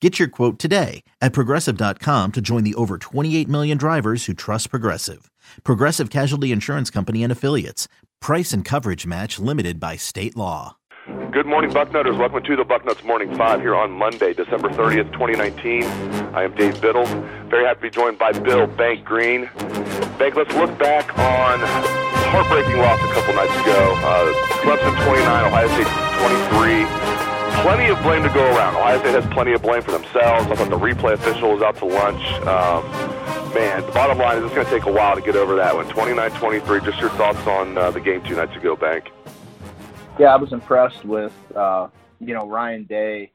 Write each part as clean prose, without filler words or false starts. Get your quote today at Progressive.com to join the over 28 million drivers who trust Progressive. Progressive Casualty Insurance Company and Affiliates. Price and coverage match limited by state law. Good morning, Bucknutters. Welcome to the Bucknuts Morning 5 here on Monday, December 30th, 2019. I am Dave Biddle. Very happy to be joined by Bill Bank Green. Bank, let's look back on a heartbreaking loss a couple nights ago. Clemson 29, Ohio State 23. Plenty of blame to go around. Ohio State has plenty of blame for themselves. I thought the replay official was out to lunch. Man, the bottom line is it's going to take a while to get over that one. 29-23, just your thoughts on the game 2 nights ago, Bank. Yeah, I was impressed with, Ryan Day,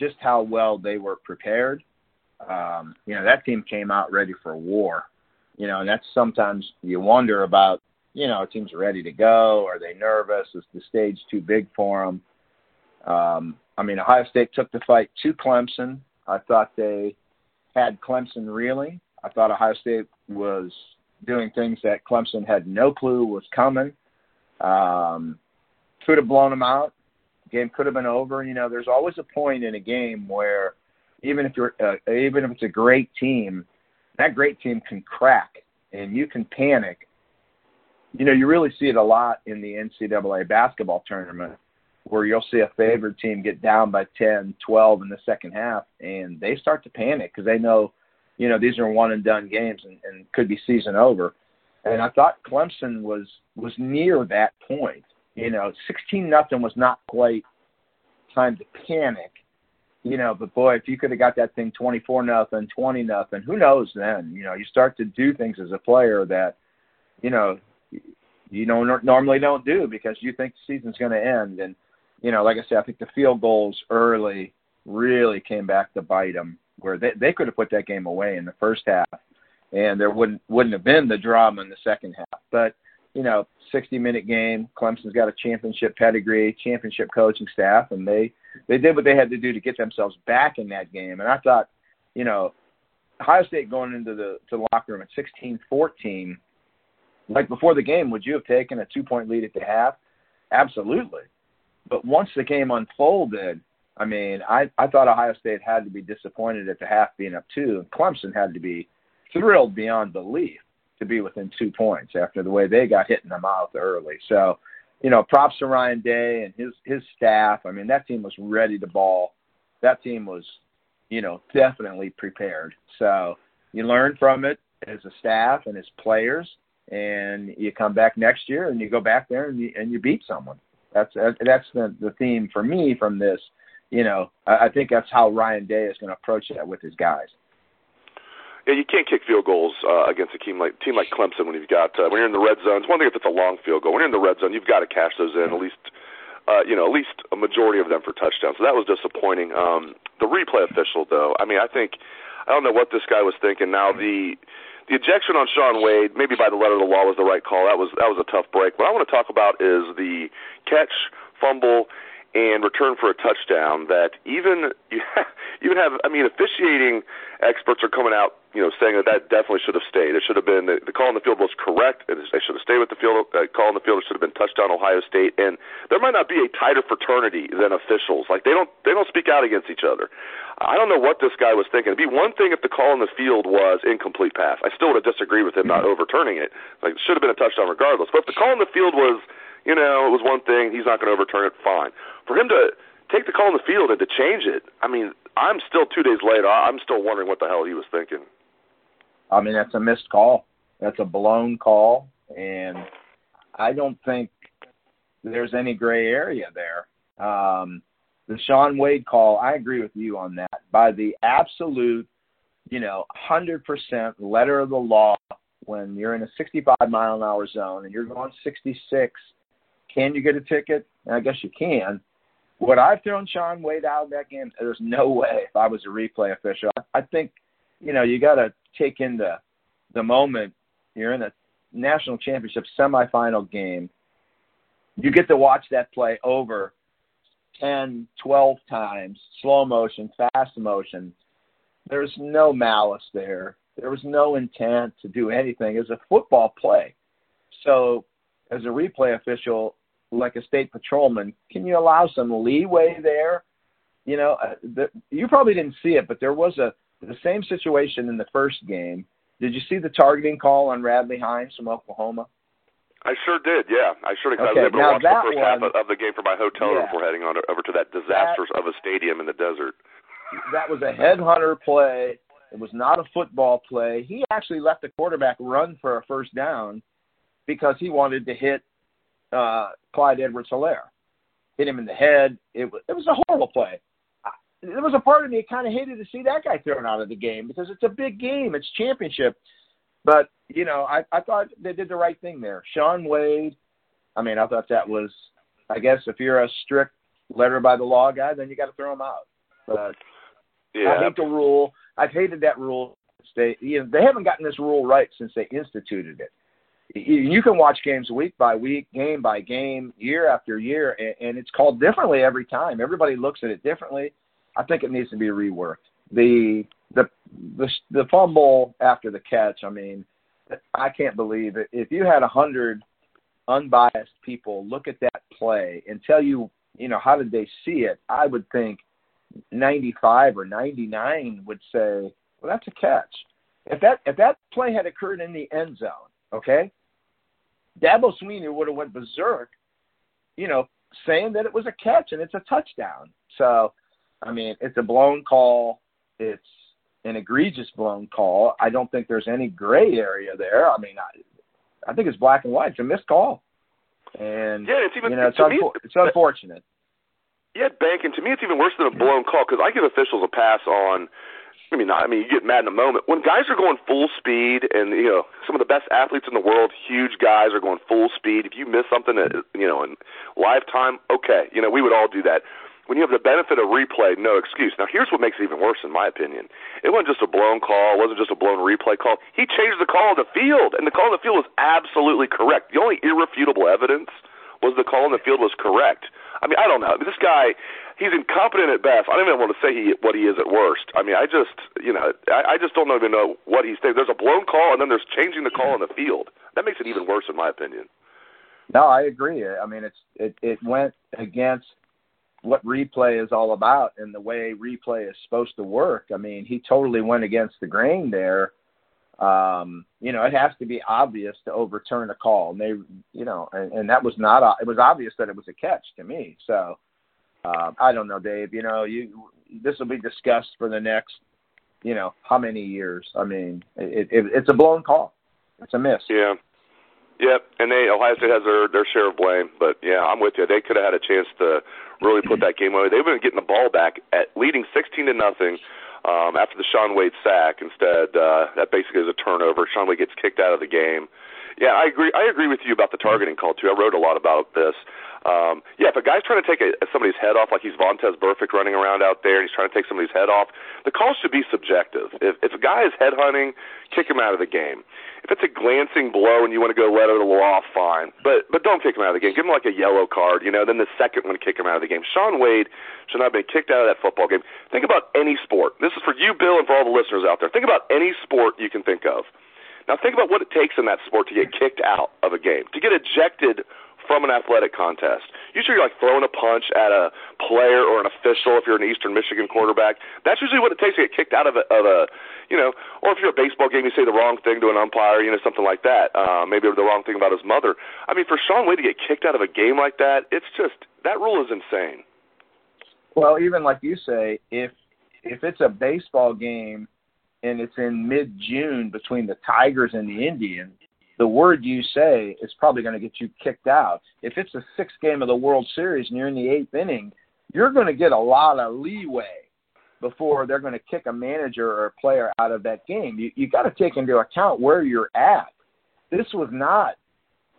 just how well they were prepared. That team came out ready for war. And that's sometimes you wonder about, a team's ready to go. Are they nervous? Is the stage too big for them? Ohio State took the fight to Clemson. I thought they had Clemson reeling. I thought Ohio State was doing things that Clemson had no clue was coming. Could have blown them out. Game could have been over. There's always a point in a game where even if it's a great team, that great team can crack and you can panic. You really see it a lot in the NCAA basketball tournament, where you'll see a favored team get down by 10, 12 in the second half, and they start to panic because they know, these are one-and-done games and could be season over. And I thought Clemson was near that point. 16-0 was not quite time to panic, but, boy, if you could have got that thing 24-0, 20-0, who knows then? You start to do things as a player that, you normally don't do because you think the season's going to end. And, like I said, I think the field goals early really came back to bite them, where they could have put that game away in the first half, and there wouldn't have been the drama in the second half. But, 60-minute game, Clemson's got a championship pedigree, championship coaching staff, and they did what they had to do to get themselves back in that game. And I thought, Ohio State going into the locker room at 16-14, like before the game, would you have taken a 2-point lead at the half? Absolutely. But once the game unfolded, I thought Ohio State had to be disappointed at the half being up 2, and Clemson had to be thrilled beyond belief to be within 2 points after the way they got hit in the mouth early. So, props to Ryan Day and his staff. That team was ready to ball. That team was, definitely prepared. So you learn from it as a staff and as players, and you come back next year and you go back there and you beat someone. That's the theme for me from this. I think that's how Ryan Day is going to approach that with his guys. Yeah, you can't kick field goals against a team like Clemson when you've got when you're in the red zone. It's one thing if it's a long field goal. When you're in the red zone, you've got to cash those in, at least a majority of them for touchdowns. So that was disappointing. The replay official, though, I don't know what this guy was thinking. Now the ejection on Sean Wade, maybe by the letter of the law, was the right call. That was a tough break. What I want to talk about is the catch, fumble, and return for a touchdown that officiating experts are coming out, saying that definitely should have stayed. It should have been the call on the field was correct. They should have stayed with the field call on the field. It should have been touchdown Ohio State. And there might not be a tighter fraternity than officials. Like they don't speak out against each other. I don't know what this guy was thinking. It'd be one thing if the call on the field was incomplete pass. I still would have disagreed with him not overturning it. It should have been a touchdown regardless. But if the call on the field was, it was one thing, he's not going to overturn it, fine. For him to take the call on the field and to change it, I'm still 2 days later, I'm still wondering what the hell he was thinking. That's a missed call. That's a blown call. And I don't think there's any gray area there. The Sean Wade call, I agree with you on that. By the absolute, 100% letter of the law, when you're in a 65-mile-an-hour zone and you're going 66, can you get a ticket? I guess you can. Would I have thrown Sean Wade out of that game? There's no way if I was a replay official. I think, you got to take in the moment. You're in a national championship semifinal game, you get to watch that play over 10, 12 times, slow motion, fast motion. There's no malice there. There was no intent to do anything. It was a football play. So as a replay official, like a state patrolman, can you allow some leeway there? You know, you probably didn't see it, but there was the same situation in the first game. Did you see the targeting call on Radley Hines from Oklahoma? I sure did, yeah. I was able to watch the first half of the game from my hotel room before heading on over to that disastrous of a stadium in the desert. That was a headhunter play. It was not a football play. He actually let the quarterback run for a first down because he wanted to hit Clyde Edwards-Hilaire. Hit him in the head. It was a horrible play. There was a part of me that kind of hated to see that guy thrown out of the game because it's a big game. It's championship. But, you know, I thought they did the right thing there. Sean Wade, I mean, I thought that was, I guess, if you're a strict letter-by-the-law guy, then you got to throw him out. But yeah. I hate the rule. I've hated that rule. They haven't gotten this rule right since they instituted it. You can watch games week by week, game by game, year after year, and it's called differently every time. Everybody looks at it differently. I think it needs to be reworked. The fumble after the catch, I mean, I can't believe it. If you had 100 unbiased people look at that play and tell you, you know, how did they see it, I would think 95 or 99 would say, well, that's a catch. If that play had occurred in the end zone, okay, Dabo Sweeney would have went berserk, you know, saying that it was a catch and it's a touchdown. So, I mean, it's a blown call. It's an egregious blown call. I don't think there's any gray area there. I mean, I think it's black and white. It's a missed call. And, yeah, it's unfortunate. Yeah, Bank, and to me it's even worse than a blown call because I give officials a pass on – you get mad in a moment. When guys are going full speed and, you know, some of the best athletes in the world, huge guys are going full speed. If you miss something, you know, in live time, okay. You know, we would all do that. When you have the benefit of replay, no excuse. Now, here's what makes it even worse, in my opinion. It wasn't just a blown call. It wasn't just a blown replay call. He changed the call of the field, and the call of the field was absolutely correct. The only irrefutable evidence was the call in the field was correct. I mean, I don't know. I mean, this guy, he's incompetent at best. I don't even want to say what he is at worst. I mean, I just don't even know what he's thinking. There's a blown call, and then there's changing the call in the field. That makes it even worse, in my opinion. No, I agree. I mean, it went against what replay is all about and the way replay is supposed to work. I mean, he totally went against the grain there. You know, it has to be obvious to overturn a call, and that was not. It was obvious that it was a catch to me. So I don't know, Dave. You know, this will be discussed for the next, you know, how many years? I mean, it's a blown call. It's a miss. Yeah. Yep, and Ohio State has their share of blame, but yeah, I'm with you. They could have had a chance to really put that game away. They would have been getting the ball back at leading 16-0 after the Sean Wade sack. Instead, that basically is a turnover. Sean Wade gets kicked out of the game. Yeah, I agree with you about the targeting call too. I wrote a lot about this. Yeah, if a guy's trying to take somebody's head off, like he's Vontaze Burfict running around out there, and he's trying to take somebody's head off, the call should be subjective. If a guy is headhunting, kick him out of the game. If it's a glancing blow and you want to go let it off, fine. But don't kick him out of the game. Give him like a yellow card, you know. Then the second one, kick him out of the game. Sean Wade should not have been kicked out of that football game. Think about any sport. This is for you, Bill, and for all the listeners out there. Think about any sport you can think of. Now think about what it takes in that sport to get kicked out of a game, to get ejected from an athletic contest. Usually you're like throwing a punch at a player or an official if you're an Eastern Michigan quarterback. That's usually what it takes to get kicked out of a you know, or if you're a baseball game, you say the wrong thing to an umpire, you know, something like that. Maybe the wrong thing about his mother. I mean, for Sean Wade to get kicked out of a game like that, it's just, that rule is insane. Well, even like you say, if it's a baseball game, and it's in mid-June between the Tigers and the Indians, the word you say is probably going to get you kicked out. If it's the sixth game of the World Series and you're in the eighth inning, you're going to get a lot of leeway before they're going to kick a manager or a player out of that game. You've got to take into account where you're at. This was not,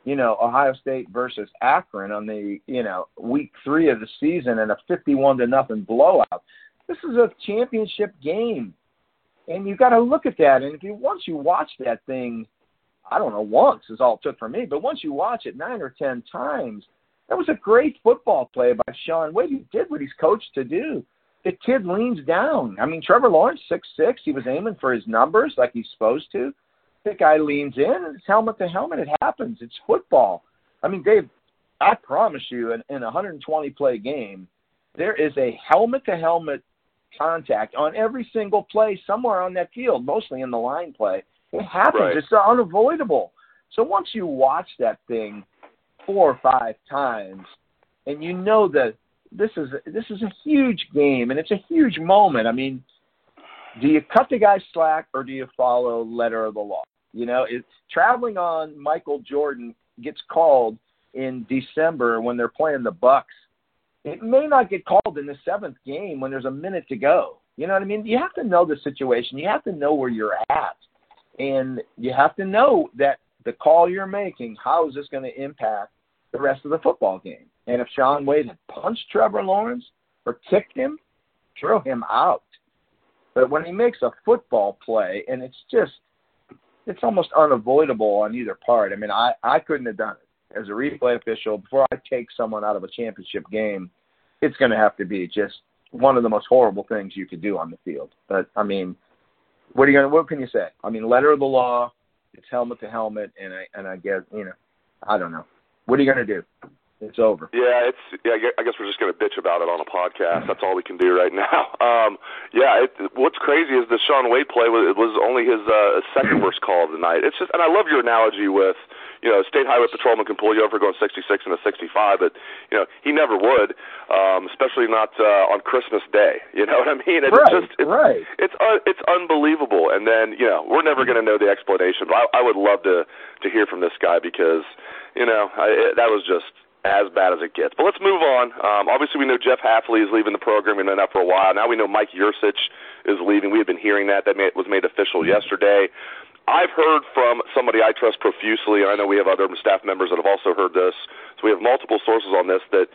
you know, Ohio State versus Akron on the, you know, week 3 of the season and a 51-0 blowout. This is a championship game. And you've got to look at that. And if you once you watch that thing, I don't know, once is all it took for me. But once you watch it 9 or 10 times, that was a great football play by Sean Wade. He did what he's coached to do. The kid leans down. I mean, Trevor Lawrence, 6'6", he was aiming for his numbers like he's supposed to. The guy leans in, and it's helmet to helmet. It happens. It's football. I mean, Dave, I promise you, in a 120-play game, there is a helmet-to-helmet contact on every single play somewhere on that field, mostly in the line play. It happens. Right. It's unavoidable. So once you watch that thing 4 or 5 times, and you know that this is a huge game, and it's a huge moment. I mean, do you cut the guy slack, or do you follow letter of the law? You know, it's traveling on Michael Jordan gets called in December when they're playing the Bucks. It may not get called in the 7th game when there's a minute to go. You know what I mean? You have to know the situation. You have to know where you're at. And you have to know that the call you're making, how is this going to impact the rest of the football game? And if Sean Wade had punched Trevor Lawrence or kicked him, threw him out. But when he makes a football play, and it's almost unavoidable on either part. I mean, I couldn't have done it. As a replay official, before I take someone out of a championship game, it's going to have to be just one of the most horrible things you could do on the field. But, I mean, what can you say? I mean, letter of the law, it's helmet to helmet, and I guess, you know, I don't know. What are you going to do? It's over. I guess we're just going to bitch about it on a podcast. That's all we can do right now. What's crazy is the Sean Wade play was only his second worst call of the night. It's just, and I love your analogy with, you know, state highway patrolman can pull you over going 66 and a 65, but you know he never would, especially not on Christmas Day. You know what I mean? It's right, just it's unbelievable. And then you know we're never going to know the explanation. But I would love to hear from this guy because you know that was just as bad as it gets. But let's move on. Obviously, we know Jeff Hafley is leaving the program. We've known that for a while. Now we know Mike Yurcich is leaving. We have been hearing that. That was made official yesterday. I've heard from somebody I trust profusely, and I know we have other staff members that have also heard this, so we have multiple sources on this, that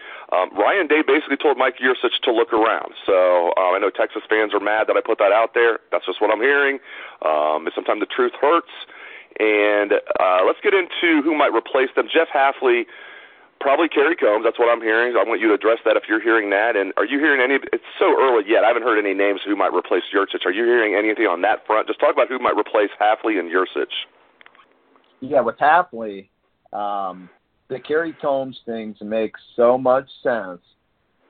Ryan Day basically told Mike Yurcich to look around. So I know Texas fans are mad that I put that out there. That's just what I'm hearing. Sometimes the truth hurts. And let's get into who might replace them. Jeff Hafley, probably Kerry Combs. That's what I'm hearing. I want you to address that if you're hearing that. And are you hearing any – it's so early yet. I haven't heard any names who might replace Yurcich. Are you hearing anything on that front? Just talk about who might replace Hafley and Yurcich. Yeah, with Hafley, the Kerry Combs thing makes so much sense,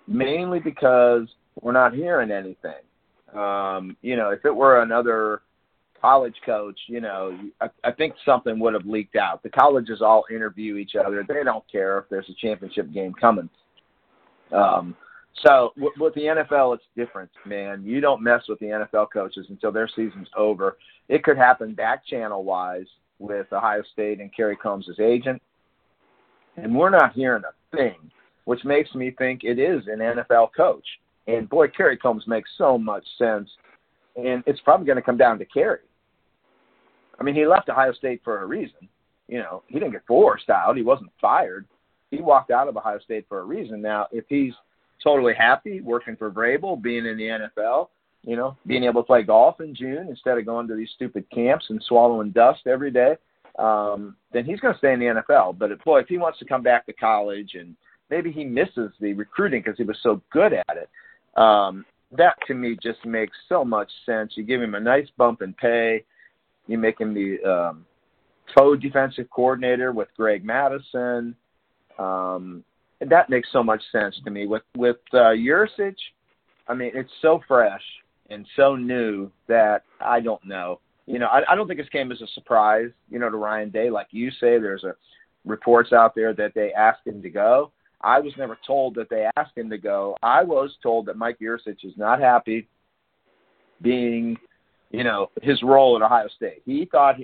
mainly because we're not hearing anything. You know, if it were another college coach, you know, I think something would have leaked out. The colleges all interview each other. They don't care if there's a championship game coming. So with the NFL, it's different, man. You don't mess with the NFL coaches until their season's over. It could happen back channel-wise with Ohio State and Kerry Combs' agent, and we're not hearing a thing, which makes me think it is an NFL coach. And, boy, Kerry Combs makes so much sense, and it's probably going to come down to Kerry. I mean, he left Ohio State for a reason. You know, he didn't get forced out. He wasn't fired. He walked out of Ohio State for a reason. Now, if he's totally happy working for Vrabel, being in the NFL, you know, being able to play golf in June instead of going to these stupid camps and swallowing dust every day, then he's going to stay in the NFL. But, boy, if he wants to come back to college and maybe he misses the recruiting because he was so good at it, that, to me, just makes so much sense. You give him a nice bump in pay. You make him the co-defensive coordinator with Greg Madison. And that makes so much sense to me. With Yurcich, I mean, it's so fresh and so new that I don't know. You know, I don't think this came as a surprise, you know, to Ryan Day. Like you say, there's reports out there that they asked him to go. I was never told that they asked him to go. I was told that Mike Yurcich is not happy being, you know, his role at Ohio State. He thought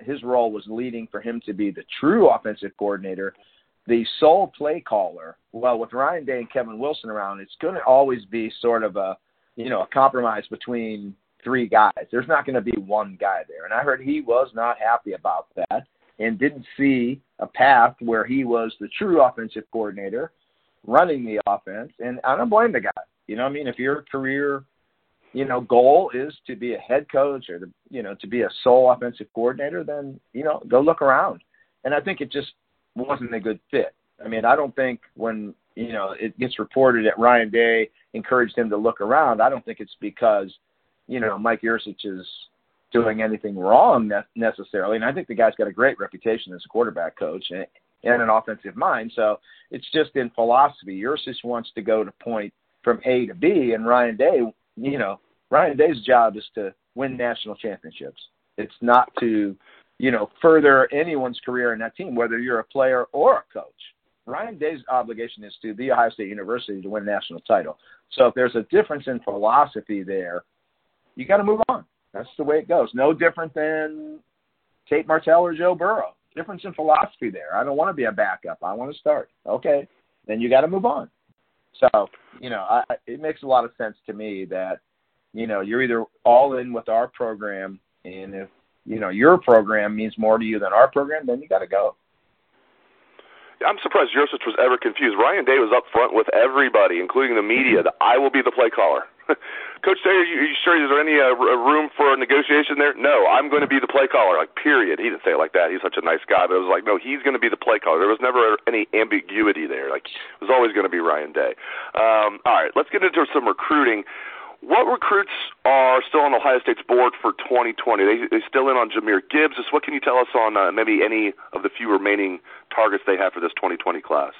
his role was leading for him to be the true offensive coordinator, the sole play caller. Well, with Ryan Day and Kevin Wilson around, it's going to always be sort of a, you know, a compromise between three guys. There's not going to be one guy there. And I heard he was not happy about that and didn't see a path where he was the true offensive coordinator running the offense. And I don't blame the guy. You know what I mean? If your career goal is to be a head coach or, to be a sole offensive coordinator, then, go look around. And I think it just wasn't a good fit. I mean, I don't think when, it gets reported that Ryan Day encouraged him to look around, I don't think it's because, Mike Yurcich is doing anything wrong necessarily. And I think the guy's got a great reputation as a quarterback coach and an offensive mind. So it's just in philosophy. Yurcich wants to go to point from A to B, and Ryan Day, Ryan Day's job is to win national championships. It's not to, further anyone's career in that team, whether you're a player or a coach. Ryan Day's obligation is to the Ohio State University to win a national title. So if there's a difference in philosophy there, you got to move on. That's the way it goes. No different than Tate Martell or Joe Burrow. Difference in philosophy there. I don't want to be a backup. I want to start. Okay, then you got to move on. So, it makes a lot of sense to me that, you're either all in with our program, and if, your program means more to you than our program, then you got to go. I'm surprised Yurcich was ever confused. Ryan Day was up front with everybody, including the media, that I will be the play caller. Coach Day, are you sure? Is there any room for negotiation there? No, I'm going to be the play caller, like, period. He didn't say it like that. He's such a nice guy. But it was like, no, he's going to be the play caller. There was never any ambiguity there. Like, it was always going to be Ryan Day. All right, let's get into some recruiting. What recruits are still on Ohio State's board for 2020? They still in on Jameer Gibbs. Just what can you tell us on maybe any of the few remaining targets they have for this 2020 class?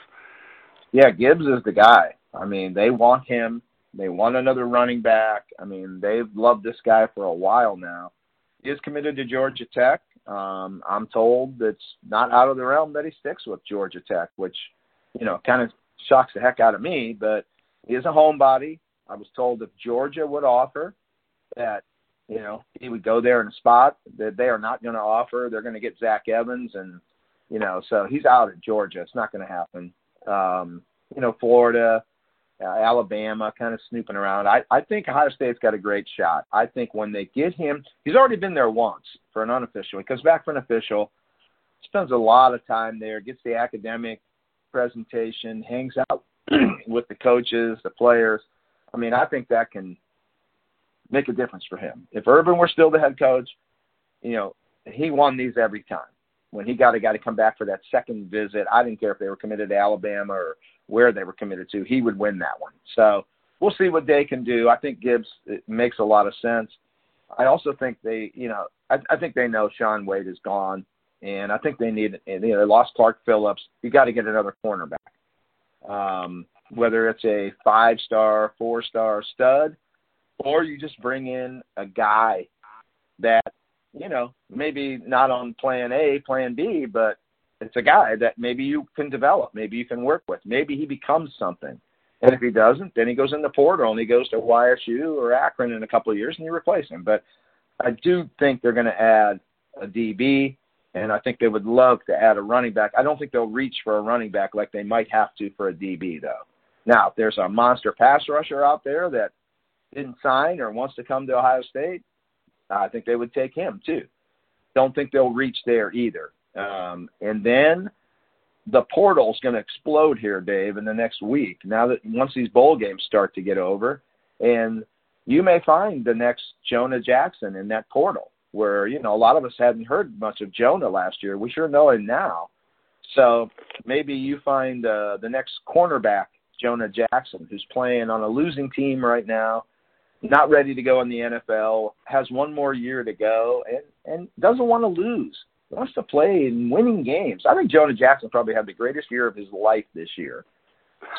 Yeah, Gibbs is the guy. I mean, they want him. They want another running back. I mean, they've loved this guy for a while now. He is committed to Georgia Tech. I'm told it's not out of the realm that he sticks with Georgia Tech, which, kind of shocks the heck out of me, but he is a homebody. I was told if Georgia would offer that, he would go there in a spot that they are not going to offer. They're going to get Zach Evans. And, so he's out at Georgia. It's not going to happen. Florida, Alabama, kind of snooping around. I think Ohio State's got a great shot. I think when they get him, he's already been there once for an unofficial. He comes back for an official, spends a lot of time there, gets the academic presentation, hangs out with the coaches, the players. I mean, I think that can make a difference for him. If Urban were still the head coach, he won these every time. When he got a guy to come back for that second visit, I didn't care if they were committed to Alabama or where they were committed to, he would win that one. So we'll see what Day can do. I think Gibbs, it makes a lot of sense. I also think they, I think they know Sean Wade is gone, and I think they need, they lost Clark Phillips. You got to get another cornerback. Whether it's a 5-star, 4-star stud, or you just bring in a guy that, maybe not on plan A, plan B, but it's a guy that maybe you can develop, maybe you can work with, maybe he becomes something. And if he doesn't, then he goes in the portal and he goes to YSU or Akron in a couple of years and you replace him. But I do think they're going to add a DB, and I think they would love to add a running back. I don't think they'll reach for a running back like they might have to for a DB, though. Now, if there's a monster pass rusher out there that didn't sign or wants to come to Ohio State, I think they would take him, too. Don't think they'll reach there either. And then the portal's going to explode here, Dave, in the next week, now that once these bowl games start to get over. And you may find the next Jonah Jackson in that portal where, a lot of us hadn't heard much of Jonah last year. We sure know him now. So maybe you find the next cornerback, Jonah Jackson, who's playing on a losing team right now, not ready to go in the NFL, has one more year to go, and doesn't want to lose. Wants to play in winning games. I think Jonah Jackson probably had the greatest year of his life this year.